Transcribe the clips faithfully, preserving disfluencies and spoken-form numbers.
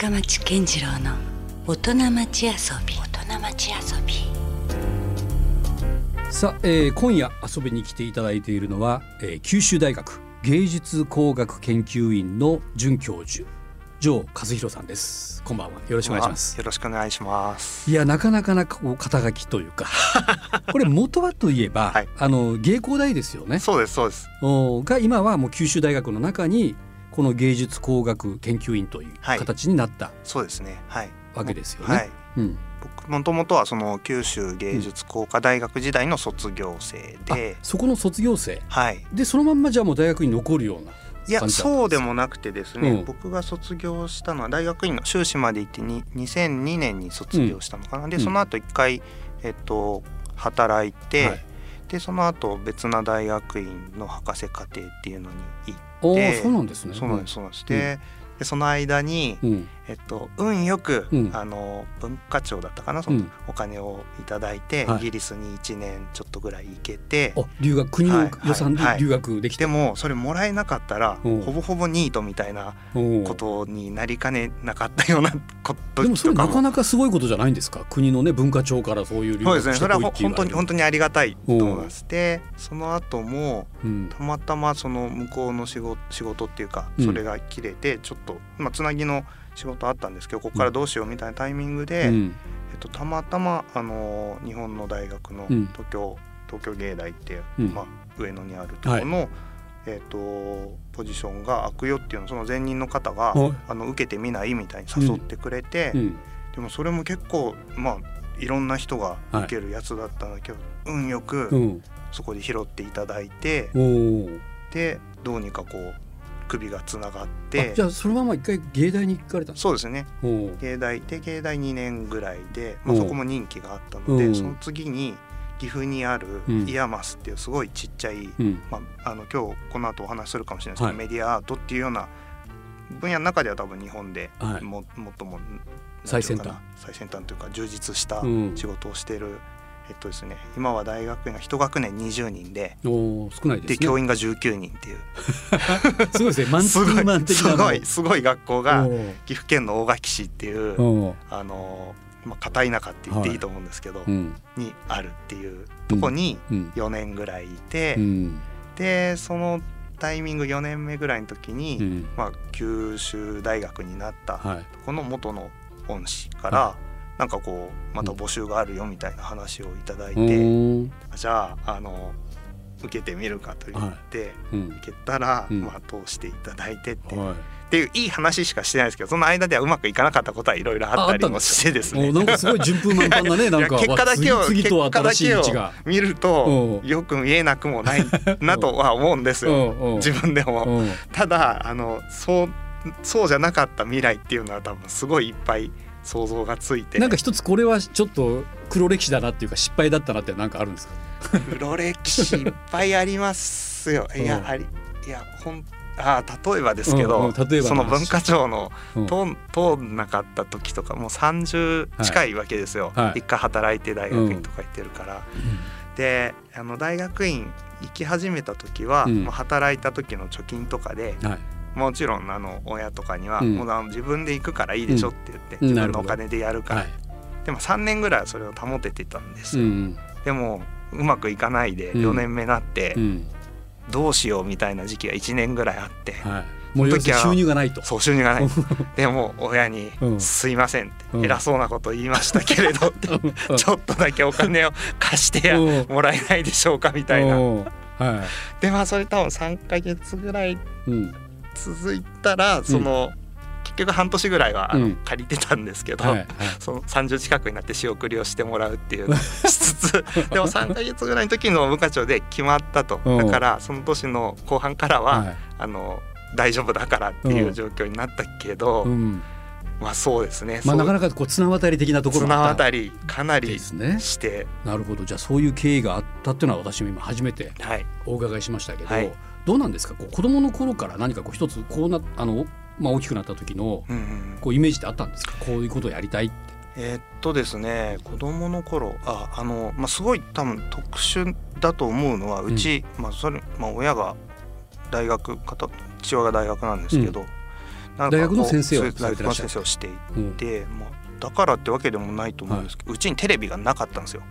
深町健次郎の大人町遊び。大人町遊び。さあ、えー、今夜遊びに来ていただいているのは、えー、九州大学芸術工学研究院の准教授城和弘さんです。こんばんは。よろしくお願いします。よろしくお願いします。いや、なかなかなこう肩書きというか、これ元はといえば、はい、あの芸工大ですよね。そうですそうです。おが今はもう九州大学の中にこの芸術工学研究院という形になった、はい、そうですね。はい。わけですよね。はい。うん。僕もともとはその九州芸術工科大学時代の卒業生で、うん、そこの卒業生。はい。でそのまんまじゃあもう大学に残るような。いやそうでもなくてですね、うん、僕が卒業したのは大学院の修士まで行ってににせんにねんに卒業したのかな、うん、でその後一回、えっと、働いて、はい、でその後別な大学院の博士課程っていうのに行って。そうなんですね。そうなんです、うん、でその間に、うんえっと、運よく、うん、あの文化庁だったかなその、うん、お金をいただいて、はい、イギリスにいちねんちょっとぐらい行けて、あ留学国の予算で留学できて、はいはいはい、でもそれもらえなかったらほぼほぼニートみたいなことになりかねなかったようなこと。でもそれなかなかすごいことじゃないんですか。国のね文化庁からそういう留学してこいっていう。そうですね。それは本当に本当にありがたいと思います。でその後も、うん、たまたまその向こうの仕事、仕事っていうかそれが切れてちょっと、まあ、つなぎの仕事あったんですけどここからどうしようみたいなタイミングで、うんえっと、たまたまあの日本の大学の東京、うん、東京芸大って、うんまあ、上野にあるところの、はいえっと、ポジションが開くよっていうのその前任の方があの受けてみないみたいに誘ってくれて、うんうん、でもそれも結構まあいろんな人が受けるやつだったんだけど、はい、運よくそこで拾っていただいて、うん、でどうにかこう首がつながって。じゃあそのまま一回芸大に行かれたんですか。そうですね。芸大で芸大にねんぐらいで、まあ、そこも任期があったのでその次に岐阜にあるイアマスっていうすごいちっちゃい、うんまあ、あの今日この後お話するかもしれないですけど、はい、メディアアートっていうような分野の中では多分日本で も,、はい、もっとも最先端最先端というか充実した仕事をしている、うんえっとですね、今は大学院がいち学年にじゅうにんで、お少ないですね、で教員がじゅうきゅうにんっていうすごいですね。マンツーマン的なすごいすごい学校が岐阜県の大垣市っていうあの、まあ、片田舎って言っていいと思うんですけど、はいうん、にあるっていうとこによねんぐらいいて、うんうん、でそのタイミングよねんめぐらいの時に、うんまあ、九州大学になった、はい、この元の恩師から、はいなんかこうまた募集があるよみたいな話をいただいて、うん、じゃあ、 あの受けてみるかと言って、はいうん、受けたら、うんまあ、通していただいてって、はい、っていういい話しかしてないですけどその間ではうまくいかなかったことはいろいろあったりもしてですね。なんかすごい順風満帆なねなんか結果だけを結果だけを見るとよく見えなくもないなとは思うんですよ自分でも。ただあのそう、そうじゃなかった未来っていうのは多分すごいいっぱい想像がついてなんか一つこれはちょっと黒歴史だなっていうか失敗だったなってなんかあるんですか。黒歴史いっぱいありますよ。いや、うん、ありいやほんあ例えばですけど、うんうん、例えばその文化庁の、うん、通んなかった時とかもうさんじゅう近いわけですよ、はいはい、一回働いて大学院とか行ってるから、うん、であの大学院行き始めた時は、うん、もう働いた時の貯金とかで、はいもちろんあの親とかには、うん、もう自分で行くからいいでしょって言って、うん、自分のお金でやるから、はい、でもさんねんぐらいそれを保ててたんですよ、うん、でもうまくいかないでよねんめになって、うん、どうしようみたいな時期がいちねんぐらいあって、はい、もう収入がないとそう収入がないでも親にすいませんって、うん、偉そうなこと言いましたけれどって、うん、ちょっとだけお金を貸してやもらえないでしょうかみたいな、はい、でまあそれ多分さんかげつぐらい、うん続いたらその、うん、結局半年ぐらいはあの、うん、借りてたんですけど、はいはい、そのさんじゅう近くになって仕送りをしてもらうっていうのをしつつでもさんかげつぐらいの時の文化庁で決まったとだからその年の後半からは、はい、あの大丈夫だからっていう状況になったけど、うん、まあそうですね、まあ、なかなかこう綱渡り的なところ綱渡りかなりして、ね、なるほど。じゃあそういう経緯があったっていうのは私も今初めてお伺いしましたけど、はいはいどうなんですかこう子どもの頃から何かこう一つこうなあの、まあ、大きくなった時のこうイメージってあったんですか、うんうん、こういうことをやりたいって。えー、っとですね子どもの頃ああの、まあ、すごい多分特殊だと思うのはうち、うんまあそれまあ、親が大学父親が大学なんですけど、うん、大学の先生をされてらっしゃる、大学の先生をしていて、うん、もうだからってわけでもないと思うんですけど、はいうちにテレビがなかったんですよ。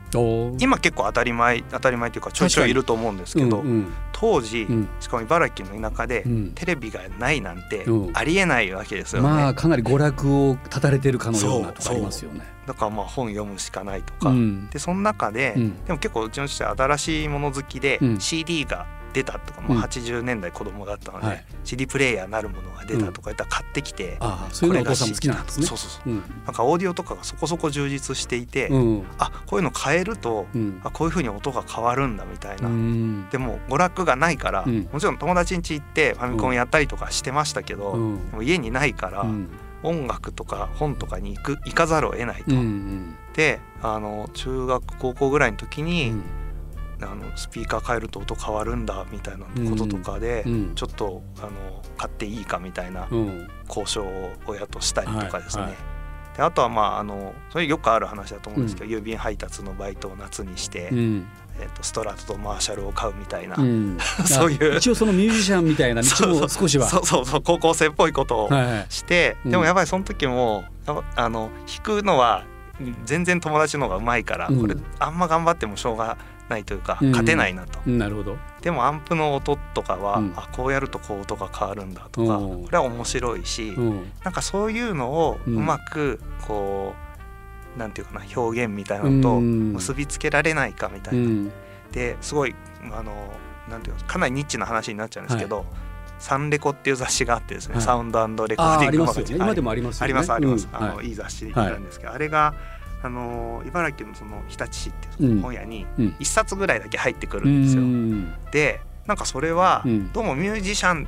今結構当たり前当たり前というかちょいちょいいると思うんですけど、うんうん、当時、うん、しかも茨城の田舎で、うん、テレビがないなんてありえないわけですよね、うん、まあかなり娯楽を絶たれてるかのようなとかありますよね。だからまあ本読むしかないとか、うん、でその中で、うん、でも結構うちの父は新しいもの好きで、うん、シーディー が出たとか、まあ、はちじゅうねんだい子供だったので、うんはい、シーディー プレイヤーなるものが出たとか言ったら買ってきて、うん、ああそういうのお父さんも好きなんですね。そうそうそう、うん、なんかオーディオとかがそこそこ充実していて、うん、あこういうの変えると、うん、あこういう風に音が変わるんだみたいな、うん、でも娯楽がないから、うん、もちろん友達ん家行ってファミコンやったりとかしてましたけど、うん、でも家にないから、うん、音楽とか本とかに行く行かざるを得ないと、うんうん、であの中学高校ぐらいの時に、うんあのスピーカー変えると音変わるんだみたいなこととかで、うん、ちょっとあの買っていいかみたいな交渉を親としたりとかですね、はいはい、であとはまああのそれよくある話だと思うんですけど、うん、郵便配達のバイトを夏にして、うんえー、とストラトとマーシャルを買うみたいな、うん、そういう一応そのミュージシャンみたいな道も少しはそうそうそう高校生っぽいことをして、はいはいうん、でもやばいその時もあの弾くのは全然友達の方がうまいから、うん、これあんま頑張ってもしょうがないというか勝てないなと、うん、なるほど。でもアンプの音とかは、うん、あこうやるとこう音が変わるんだとか、うん、これは面白いし、うん、なんかそういうのをうまくこう、うん、なんていうかな表現みたいなのと結びつけられないかみたいな、うん、ですごいあのなんていうかかなりニッチな話になっちゃうんですけど、はい、サンレコっていう雑誌があってですね、はい、サウンド&レコーディングマガジン、今でもありますよね。ありますあります、うんあのはい、いい雑誌なんですけど、はい、あれがあの茨城のその日立市っていう本屋にいっさつぐらいだけ入ってくるんですよ、うん、でなんかそれはどうもミュージシャン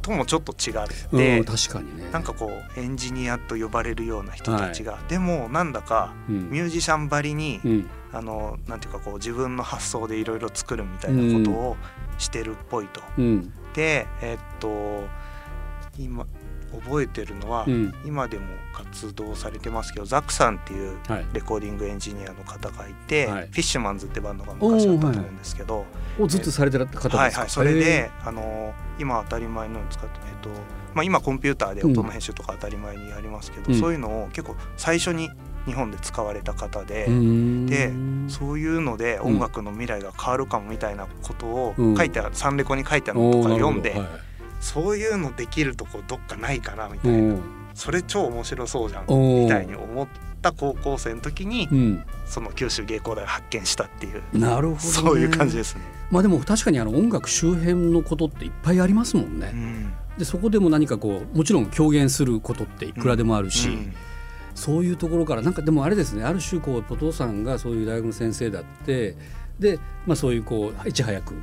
ともちょっと違って、うん、確かにね、なんかこうエンジニアと呼ばれるような人たちが、はい、でもなんだかミュージシャンばりに、うん、あのなんていうかこう自分の発想でいろいろ作るみたいなことをしてるっぽいと、うん、でえー、っと今覚えてるのは、うん、今でも活動されてますけどザックさんっていうレコーディングエンジニアの方がいて、はい、フィッシュマンズってバンドが昔あったと思うんですけど、はいえー、ずっとされてた方ですか、はいはい、それであの今当たり前の使って、えーとまあ、今コンピューターで音の編集とか当たり前にやりますけど、うん、そういうのを結構最初に日本で使われた方で、うん、でそういうので音楽の未来が変わるかもみたいなことを書いて、うん、サンレコに書いてあるのとか読んで、そういうのできるとこどっかないかなみたいな、それ超面白そうじゃんみたいに思った高校生の時に、うん、その九州芸工大を発見したっていう。なるほど、ね、そういう感じですね。まあでも確かにあの音楽周辺のことっていっぱいありますもんね、うん、でそこでも何かこうもちろん表現することっていくらでもあるし、うんうん、そういうところからなんかでもあれですね、ある種こうお父さんがそういう大学の先生だってで、まあ、そういうこういち早く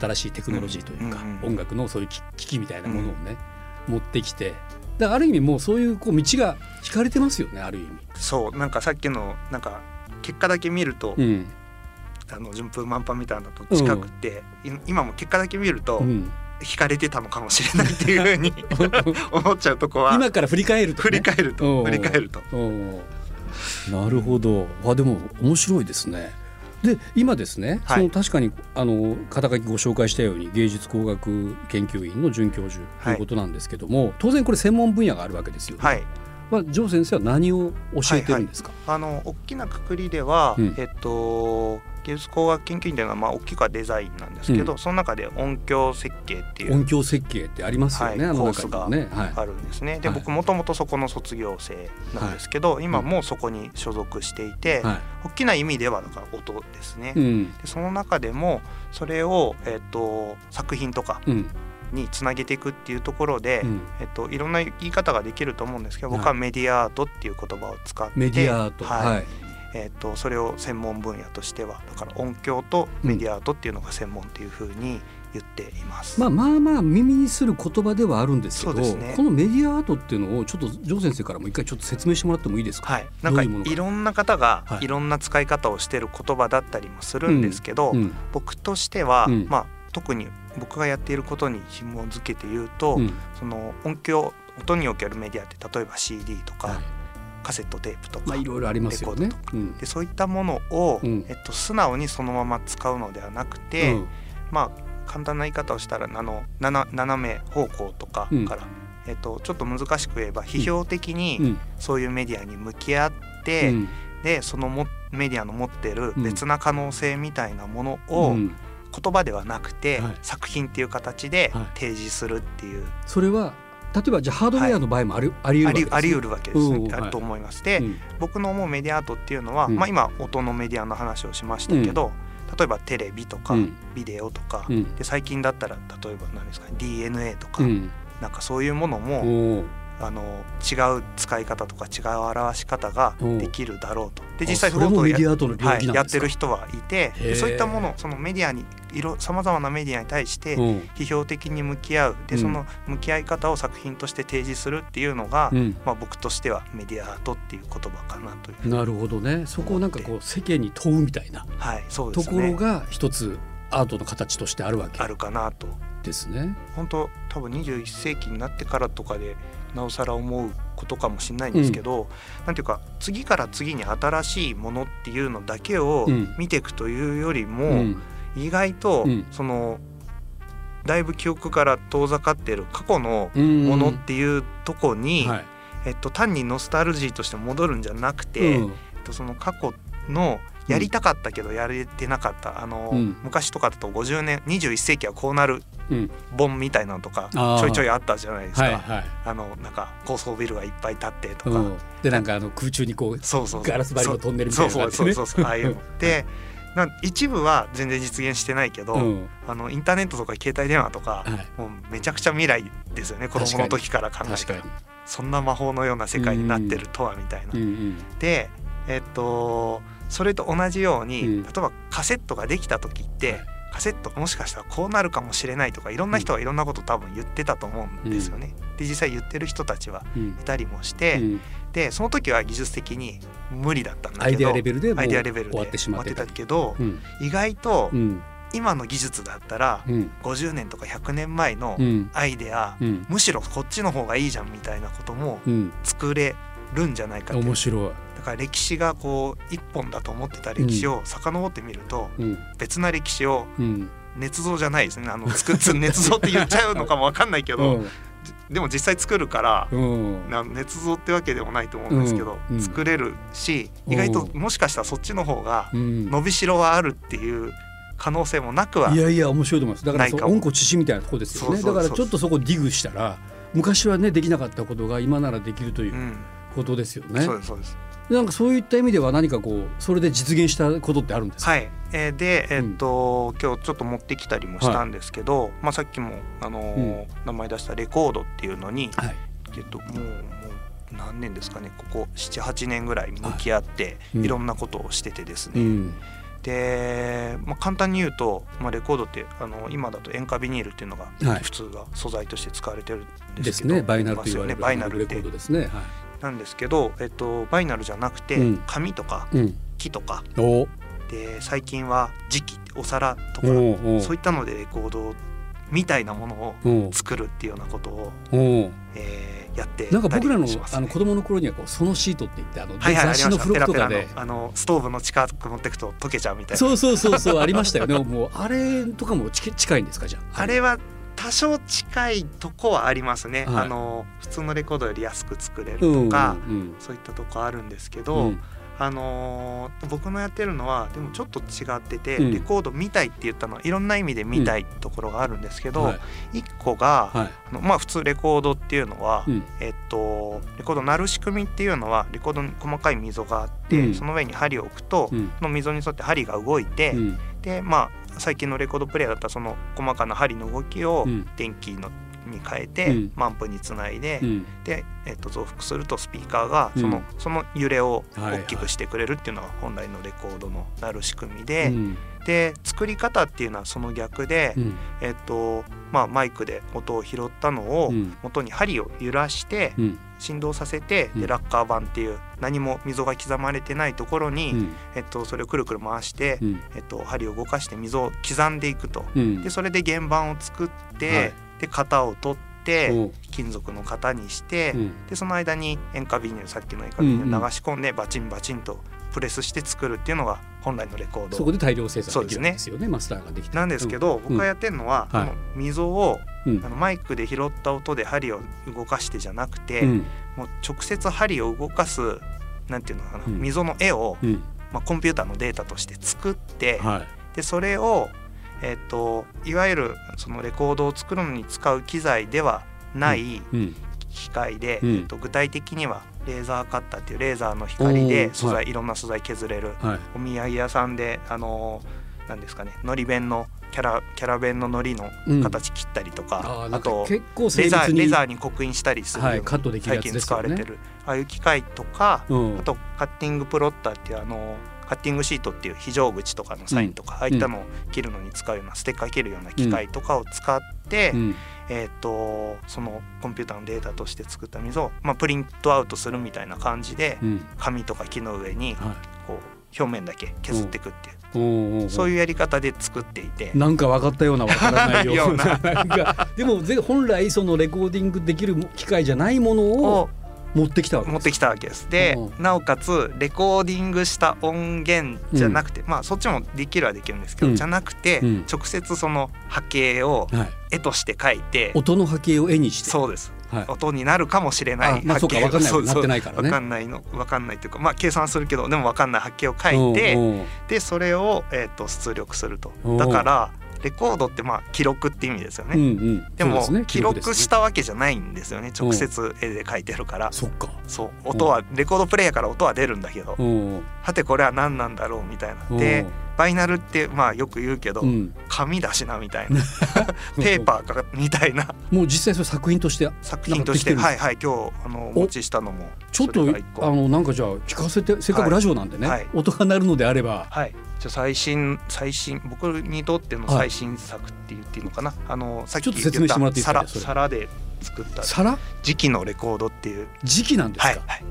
新しいテクノロジーというか、うん、音楽のそういう機器みたいなものをね、うん、持ってきて、だからある意味もうそういうこう道が引かれてますよね、ある意味。そうなんかさっきのなんか結果だけ見ると、うん、あの順風満帆みたいなと近くて、うん、今も結果だけ見ると、うん、引かれてたのかもしれないっていう風に思っちゃうとこは今から振り返ると、ね、振り返ると振り返るとなるほど。あでも面白いですね。で今ですね、はい、その確かにあの肩書きご紹介したように芸術工学研究院の准教授ということなんですけども、はい、当然これ専門分野があるわけですよね、はいまあ、城先生は何を教えてるんですか。はいはい、あの大きな括りでは、うんえっと、芸術工学研究院というのはまあ大きくはデザインなんですけど、うん、その中で音響設計っていう音響設計ってありますよね、はい、あの中にもね、コースがあるんですね、はい、で僕もともとそこの卒業生なんですけど、はい、今もそこに所属していて、はい、大きな意味ではだから音ですね、うん、でその中でもそれを、えっと、作品とか、うんにつなげていくっていうところで、うんえっと、いろんな言い方ができると思うんですけど、僕はメディアアートっていう言葉を使ってメディアアート、はいはいえっと、それを専門分野としてはだから音響とメディアアートっていうのが専門っていうふうに言っています、うんまあ、まあまあ耳にする言葉ではあるんですけど、そうですね、このメディアアートっていうのをちょっと城先生からも一回ちょっと説明してもらってもいいですか。はい、なんかいろんな方がいろんな使い方をしている言葉だったりもするんですけど、はいうんうん、僕としては、うん、まあ特に僕がやっていることに紐づけて言うと、うん、その音響音におけるメディアって例えば シーディー とか、はい、カセットテープとか、まあ、いろいろありますよね、レコードとか、うん、でそういったものを、うんえっと、素直にそのまま使うのではなくて、うん、まあ簡単な言い方をしたらあの斜め方向とかからえっと、ちょっと難しく言えば批評的にそういうメディアに向き合って、うん、でそのもメディアの持ってる別な可能性みたいなものを言葉ではなくて、はい、作品っていう形で提示するっていう、はい、それは例えばじゃあハードウェアの場合もあり得るわけですね、あると思います。で、うん、僕の思うメディアアートっていうのは、うん、まあ、今音のメディアの話をしましたけど、うん、例えばテレビとか、うん、ビデオとか、うん、で最近だったら例えば何ですか、ね、ディーエヌエー とか、うん、なんかそういうものもあの違う使い方とか違う表し方ができるだろうと。で実際フロートを や,、はい、やってる人はいて、そういったもの、そのメディアにさまざまなメディアに対して批評的に向き合う、でその向き合い方を作品として提示するっていうのが、うん、まあ、僕としてはメディアアートっていう言葉かなという。なるほどね。そこをなんかこう世間に問うみたいな、はい、そうですね、ところが一つアートの形としてあるわけあるかなとですね。本当多分にじゅういっ世紀になってからとかでなおさら思うことかもしれないんですけど、うん、なんていうか次から次に新しいものっていうのだけを見ていくというよりも、うん、意外とそのだいぶ記憶から遠ざかっている過去のものっていうとこに、うんうん、えっと、単にノスタルジーとして戻るんじゃなくて、うん、えっと、その過去のやりたかったけどやれてなかったあの、うん、昔とかだとごじゅうねんにじゅういっ世紀はこうなる本みたいなのとかちょいちょいあったじゃないですか、はいはい、あのなんか高層ビルがいっぱい建ってとか、うん、でなんかあの空中にこうガラス張りのトンネルみたいなのがあってなん一部は全然実現してないけど、うん、あのインターネットとか携帯電話とか、はい、もうめちゃくちゃ未来ですよね。子供の時から考えたらそんな魔法のような世界になってるとはみたいな、うんうん、でえっとそれと同じように、うん、例えばカセットができた時ってカセットもしかしたらこうなるかもしれないとかいろんな人がいろんなこと多分言ってたと思うんですよね、うん、で実際言ってる人たちはいたりもして、うん、でその時は技術的に無理だったんだけどアイデアレベルでもう終わってしまってたけど、うん、意外と今の技術だったらごじゅうねんとかひゃくねんまえのアイデア、うんうん、むしろこっちの方がいいじゃんみたいなことも作れるんじゃないかっていう。面白い。だから歴史がこう一本だと思ってた歴史を遡ってみると、うん、別な歴史を、うん、捏造じゃないですね、あの作つ捏造って言っちゃうのかも分かんないけど、うん、でも実際作るから、うん、捏造ってわけでもないと思うんですけど、うん、作れるし意外ともしかしたらそっちの方が伸びしろはあるっていう可能性もなくはないかも。いやいや面白いと思います。だからその温故知新みたいなところですよね。そうそうそうそう。だからちょっとそこディグしたら昔はねできなかったことが今ならできるという、うんことですよね。そうですそうです。なんかそういった意味では何かこうそれで実現したことってあるんですか。はい、えー、で、えーっとうん、今日ちょっと持ってきたりもしたんですけど、はい、まあ、さっきも、あのーうん、名前出したレコードっていうのに、はい、えーっと、もう、もう何年ですかね、ここ ななはち 年ぐらい向き合って、はい、いろんなことをしててですね、うん、でまあ、簡単に言うと、まあ、レコードってあの今だと塩化ビニールっていうのが普通は素材として使われてるんですけど、はい、ですね、バイナルと言われるバイナルレコードですね、はい、なんですけど、えっと、バイナルじゃなくて、うん、紙とか、うん、木とかで最近は磁器お皿とかおうおうそういったのでレコードみたいなものを作るっていうようなことを、えー、やってたりしますね。なんか僕ら の, あの子供の頃にはこうそのシートって言ってあの、はいはい、雑誌の付録とかでペラペラのあのストーブの近く持ってくと溶けちゃうみたいなそうそうそうそうありましたよねもうあれとかも近いんですか。じゃああれは多少近いとこはありますね、はい、あの普通のレコードより安く作れるとか、うんうんうん、そういったとこあるんですけど、うん、あのー、僕のやってるのはでもちょっと違ってて、うん、レコード見たいって言ったのはいろんな意味で見たいところがあるんですけど、うん、いっこが、はい、あのまあ、普通レコードっていうのは、うん、えっと、レコード鳴る仕組みっていうのはレコードに細かい溝があって、うん、その上に針を置くと、うん、その溝に沿って針が動いて、うん、でまあ最近のレコードプレイヤーだったらその細かな針の動きを電気のに変えて、うん、マンプにつないで、うん、で、えー、と増幅するとスピーカーがその、うん、その揺れを大きくしてくれるっていうのが本来のレコードのなる仕組みで、うん、で作り方っていうのはその逆で、うん、えーとまあ、マイクで音を拾ったのを元に針を揺らして、うん、振動させて、でラッカー板っていう何も溝が刻まれてないところに、うん、えっと、それをくるくる回して、うん、えっと、針を動かして溝を刻んでいくと、うん、でそれで原板を作って、はい、で型を取って金属の型にして、うん、でその間に塩化ビニールさっきの塩化ビニール流し込んで、うん、バチンバチンとプレスして作るっていうのが本来のレコード、そこで大量生産できるんですよね、マスターができてなんですけど、僕がやってるのは溝をマイクで拾った音で針を動かしてじゃなくて、もう直接針を動かすなんていうのかな、溝の絵をまあコンピューターのデータとして作って、でそれをえっといわゆるそのレコードを作るのに使う機材ではない機械で、えっと具体的にはレーザーカッターっていうレーザーの光で素材、はい、いろんな素材削れる、はい、お土産屋さんであのなんですかね、のり弁のキャラキャラ弁ののりの形切ったりとか、うん、あ, あとレザーレザーに刻印したりする、はい、カットできるやつですよね、最近使われてるああいう機械とか、うん、あとカッティングプロッターっていうあのカッティングシートっていう非常口とかのサインとか、うん、ああいったのを切るのに使うようなステッカー切るような機械とかを使って、うんうん、えー、とそのコンピューターのデータとして作った溝を、まあ、プリントアウトするみたいな感じで、うん、紙とか木の上にこう表面だけ削っていくっていう。そういうやり方で作っていて、なんか分かったような分からないよう な, なんかでも本来そのレコーディングできる機械じゃないものを持ってきたわけです。持ってきたわけです。で、なおかつレコーディングした音源じゃなくて、うん、まあそっちもできるはできるんですけど、うん、じゃなくて、うん、直接その波形を絵として描いて、はい、音の波形を絵にして、そうです、はい、音になるかもしれない波形、分かんない、分かんないの、分かんないというか、まあ計算するけどでも分かんない波形を描いて、おうおう、でそれをえっと出力すると。だからレコードってまあ記録って意味ですよね、うんうん、でも記録したわけじゃないんですよね、直接絵で描いてるから。そっか、そう、音はレコードプレイヤーから音は出るんだけど、はてこれは何なんだろうみたいな。でバイナルってまあよく言うけど、うん、紙だしなみたいなペーパーかみたいなもう実際それ作品として作品としてはいはい、今日あのお持ちしたのもちょっとあのなんかじゃあ聞かせて、せっかくラジオなんでね、はいはい、音が鳴るのであれば、はい、じゃあ最新最新僕にとっての最新作って言っていいのかな、はい、あのさっき言った皿皿で作った磁器のレコードっていう。磁器なんですか、はいはい、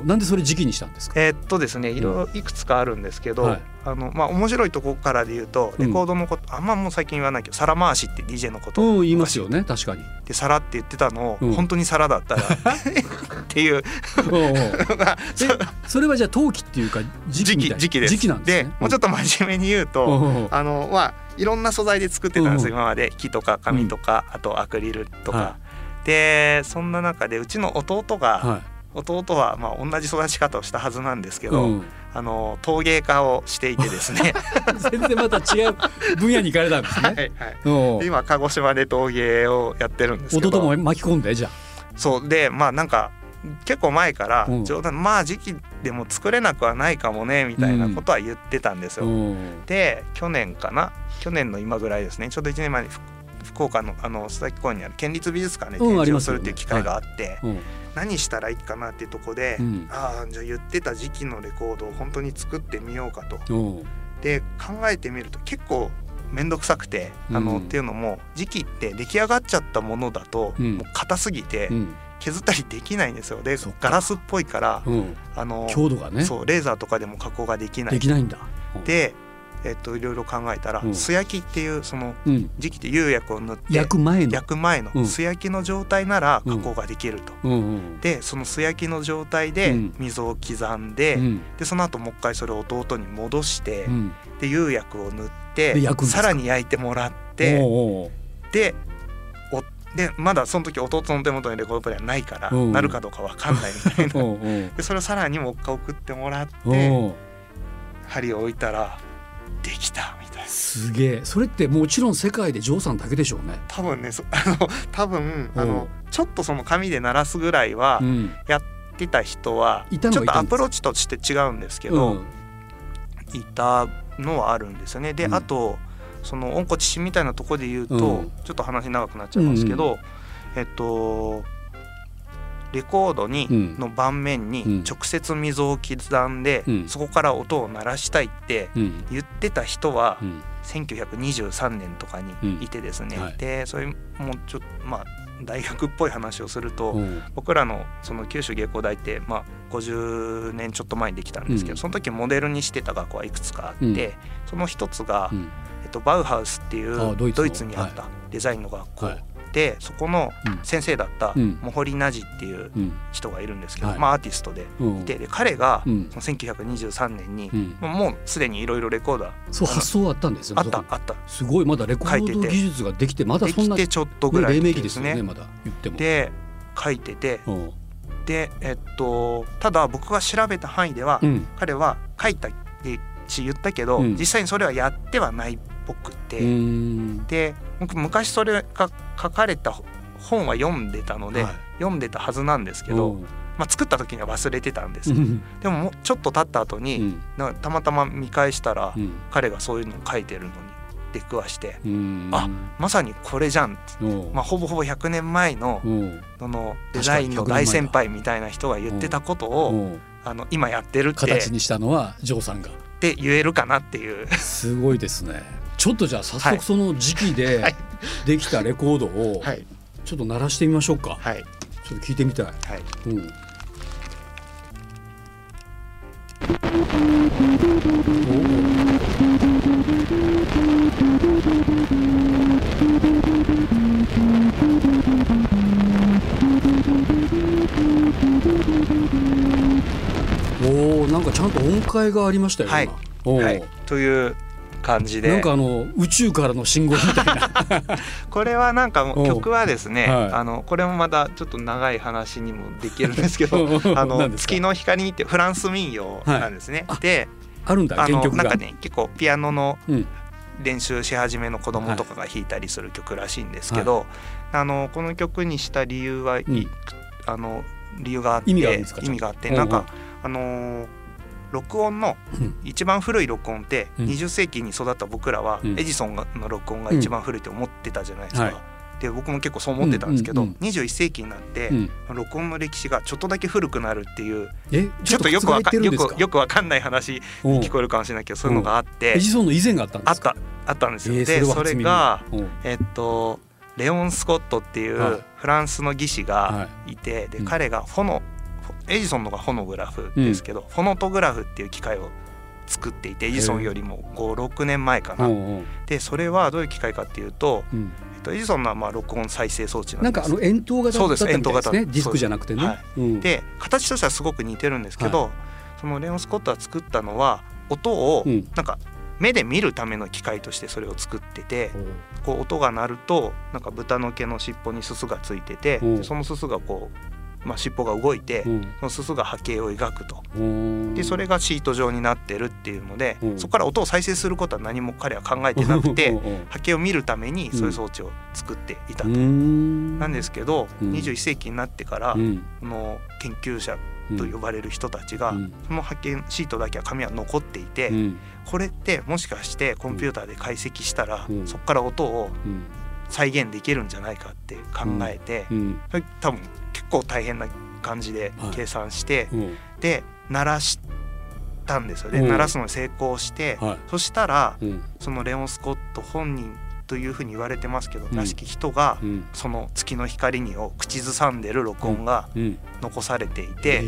おなんでそれ磁器にしたんですか。えーっとですね、いろいろいくつかあるんですけど、うん、あのまあ、面白いところからで言うとレコードのこと、うん、あんまもう最近言わないけど皿回しって ディージェー のこと、うん、言いますよね。確かに。で皿って言ってたのを、うん、本当に皿だったらっていうおうおうそれはじゃあ陶器っていうか磁器みたいな。磁器です。磁器なんですね。でもうちょっと真面目に言うと、おうおう、あのまあいろんな素材で作ってたんですよ、おうおう、今まで木とか紙とか、うん、あとアクリルとか、はい、でそんな中でうちの弟が、はい、弟はまあ同じ育ち方をしたはずなんですけど、うん、あの陶芸家をしていてですね全然また違う分野に行かれたんですねはい、はい、今鹿児島で陶芸をやってるんですけど、弟も巻き込んで。じゃあそうで、まあなんか結構前から冗談、うん、まあ時期でも作れなくはないかもねみたいなことは言ってたんですよ、うん、で去年かな去年の今ぐらいですね、ちょうどいちねんまえに福岡の須崎公園にある県立美術館で展示をするっていう機会があって、うん、ありますよね。はい。うん、何したらいいかなっていうとこで、うん、ああじゃあ言ってた時期のレコードを本当に作ってみようかと。で考えてみると結構面倒くさくて、あの、うん、っていうのも時期って出来上がっちゃったものだと、うん、もう硬すぎて削ったりできないんですよ。でガラスっぽいから、うん、あの強度がね、そうレーザーとかでも加工ができない。できないんだ。でえっといろいろ考えたら、素焼きっていうその磁器って釉薬を塗って焼く前の焼く前の素焼きの状態なら加工ができると。でその素焼きの状態で溝を刻んで、でその後もう一回それを弟に戻して、で釉薬を塗ってさらに焼いてもらって、ででまだその時弟の手元にレコードプレイヤーないからなるかどうか分かんないみたいなでそれをさらにもう一回送ってもらって、針を置いたらできたみたいな。すげえ。それってもちろん世界でジョーさんだけでしょうね。多分ね、あの多分あのちょっとその紙で鳴らすぐらいはやってた人は、うん、ちょっとアプローチとして違うんですけど、うん、いたのはあるんですよね。で、うん、あとその温故知新みたいなところで言うと、うん、ちょっと話長くなっちゃいますけど、うん、えっとレコードに、うん、の盤面に直接溝を刻んで、うん、そこから音を鳴らしたいって言ってた人は、うん、せんきゅうひゃくにじゅうさんねんとかにいてですね、うん、はい、でそれもちょっとまあ大学っぽい話をすると、うん、僕らのその九州芸工大ってまあごじゅうねんちょっと前にできたんですけど、うん、その時モデルにしてた学校はいくつかあって、うん、その一つが、うん、えっと、バウハウスっていうドイツにあったデザインの学校、はいはい、て、そこの先生だったモホリ・ナジっていう人がいるんですけど、まあアーティストでいて、で彼がせんきゅうひゃくにじゅうさんねんにもうすでにいろいろレコーダーそう発想あったんですよ。あったあった、すごい。まだレコード技術ができてまだそんなできてちょっとぐらいですね。まだ言ってもで書いてて、でえっとただ僕が調べた範囲では彼は書いたし言ったけど実際にそれはやってはないっぽくて、で僕昔それが書かれた本は読んでたので、はい、読んでたはずなんですけど、まあ、作った時には忘れてたんですけどでも、 もうちょっと経った後に、うん、たまたま見返したら、うん、彼がそういうのを書いてるのに出くわして、あまさにこれじゃんって、まあ、ほぼほぼひゃくねんまえ の、 そのデザインの大先輩みたいな人が言ってたことをあの今やってるって形にしたのはジョーさんがって言えるかなっていう。すごいですね。ちょっとじゃあ早速その時期でできたレコードをちょっと鳴らしてみましょうか、はい、ちょっと聞いてみたい、はい、うん、おお、なんかちゃんと音階がありましたよ、はい、今、はい、という感じで、なんかあの宇宙からの信号みたいなこれはなんかもう曲はですね、はい、あのこれもまたちょっと長い話にもできるんですけどあの月の光ってフランス民謡なんですね、はい、で あ, あるんだ原曲がなんかね、結構ピアノの練習し始めの子供とかが弾いたりする曲らしいんですけど、はい、あのこの曲にした理由は、うん、あの理由があって意味があるんですか？意味があってなんかあのー、録音の一番古い録音ってにじゅっせいきに育った僕らはエジソンの録音が一番古いって思ってたじゃないですか、うん、はい、で僕も結構そう思ってたんですけど、うんうんうん、にじゅういっせいきになって録音の歴史がちょっとだけ古くなるっていう、えちょっとよくわかよくよくわかんない話に聞こえるかもしれないけど、そういうのがあって、エジソンの以前があったんですか？あったあったんですよ、えー、でそれがえー、っとレオン・スコットっていうフランスの技師がいて、はい、で彼がフォノエジソンのがフォノグラフですけど、うん、フォノトグラフっていう機械を作っていて、エジソンよりもご、ろくねんまえかな。でそれはどういう機械かっていうと、うん、えっと、エジソンのはまあ録音再生装置なんです。なんかあの円筒型だったみたいですね。ディスクじゃなくてね、はい、うん、で形としてはすごく似てるんですけど、はい、そのレオン・スコットが作ったのは音をなんか目で見るための機械としてそれを作ってて、うん、こう音が鳴るとなんか豚の毛の尻尾にすすがついてて、うん、そのすすがこうまあ、尻尾が動いて、うん、そのすすが波形を描くと、でそれがシート状になってるっていうので、そこから音を再生することは何も彼は考えてなくて波形を見るためにそういう装置を作っていたと、うん、なんですけど、うん、にじゅういっせいきになってから、うん、この研究者と呼ばれる人たちが、うん、その波形シートだけは紙は残っていて、うん、これってもしかしてコンピューターで解析したら、うん、そこから音を再現できるんじゃないかって考えて、うんうん、それ多分結構大変な感じで計算して、はい、うん、で鳴らしたんですよね、うん、鳴らすのに成功して、はい、そしたら、うん、そのレオン・スコット本人というふうに言われてますけど、うん、らしき人が、うん、その月の光にを口ずさんでる録音が残されていて、うん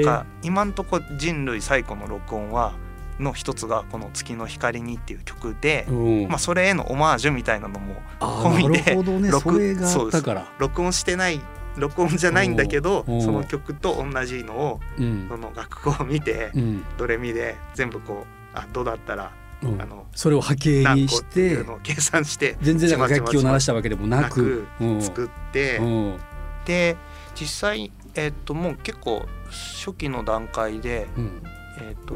うん、だから今んとこ人類最古の録音はの一つがこの月の光にっていう曲で、うん、まあ、それへのオマージュみたいなのも込みで、ね、録, それがあったから録音してない録音じゃないんだけどその曲と同じのを、うん、その楽譜を見て、うん、ドレミで全部こうあどうだったら、うん、あのそれを波形にして何個っていうのを計算して全然なんか楽器を鳴らしたわけでもなく、うん、作って、うん、で実際、えー、っともう結構初期の段階で、うん、えー、っと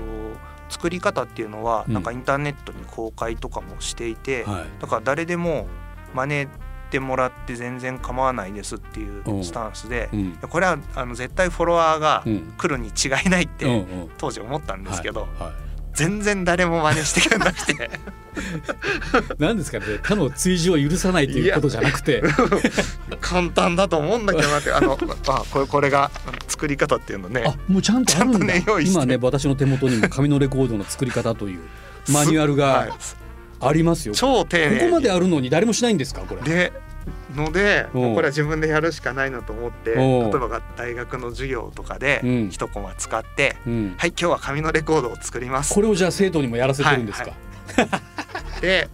作り方っていうのはなんかインターネットに公開とかもしていて、うん、はい、だから誰でも真似てもらって全然構わないですっていうスタンスで、うん、これはあの絶対フォロワーが来るに違いないって当時思ったんですけど、うんうん、はいはい、全然誰も真似してくれなくてなんですかね、他の追従を許さないということじゃなくて簡単だと思うんだけどなって、あのあ こ, れこれが作り方っていうのね、あもうちゃんとあるんだ、ね、今ね私の手元にも紙のレコードの作り方というマニュアルがありますよ。超丁寧。ここまであるのに誰もしないんですかこれ。でのでこれは自分でやるしかないなと思って、例えば大学の授業とかで一コマ使って、うん、はい今日は紙のレコードを作ります。これをじゃあ生徒にもやらせてるんですか、はいはいて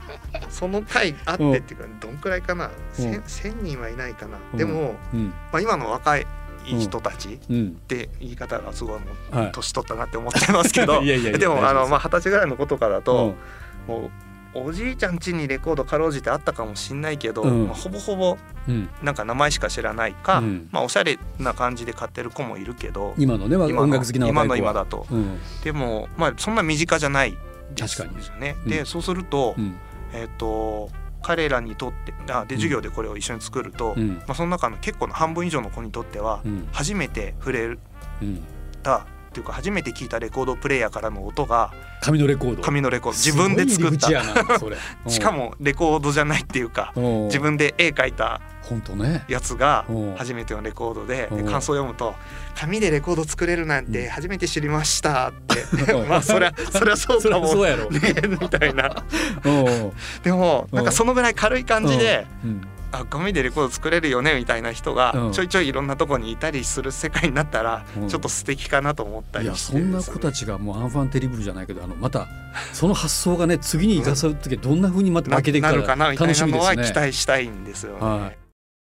その対あってっていうかどんくらいかな、せんにんはいないかな。でも、まあ、今の若い人たちって言い方がすごいもう年取ったなって思ってますけど、でもあのまあはたちぐらいの子とかだともうおじいちゃん家にレコードかろうじてあったかもしんないけど、うんまあ、ほぼほぼなんか名前しか知らないか、うんまあ、おしゃれな感じで買ってる子もいるけど今のね音楽好きな今の今だと、うん、でも、まあ、そんな身近じゃないですよね。うん、でそうすると、うん、えっと彼らにとってあで授業でこれを一緒に作ると、うんまあ、その中の結構の半分以上の子にとっては初めて触れた、うんうんっていうか初めて聞いたレコードプレイヤーからの音が紙のレコード紙のレコード自分で作ったそれしかもレコードじゃないっていうか自分で絵描いたやつが初めてのレコード で, で感想を読むと紙でレコード作れるなんて初めて知りましたって、うん、まあそりゃそりゃそうかもねみたいなでもなんかそのぐらい軽い感じであ紙でレコード作れるよねみたいな人がちょいちょいいろんなとこにいたりする世界になったらちょっと素敵かなと思ったりして、ねうん、いやそんな子たちがもうアンファンテリブルじゃないけどあのまたその発想がね次に生かされる時はどんな風にまた開けていくか楽しみですね。なるかなみたいなのは期待したいんですよね。は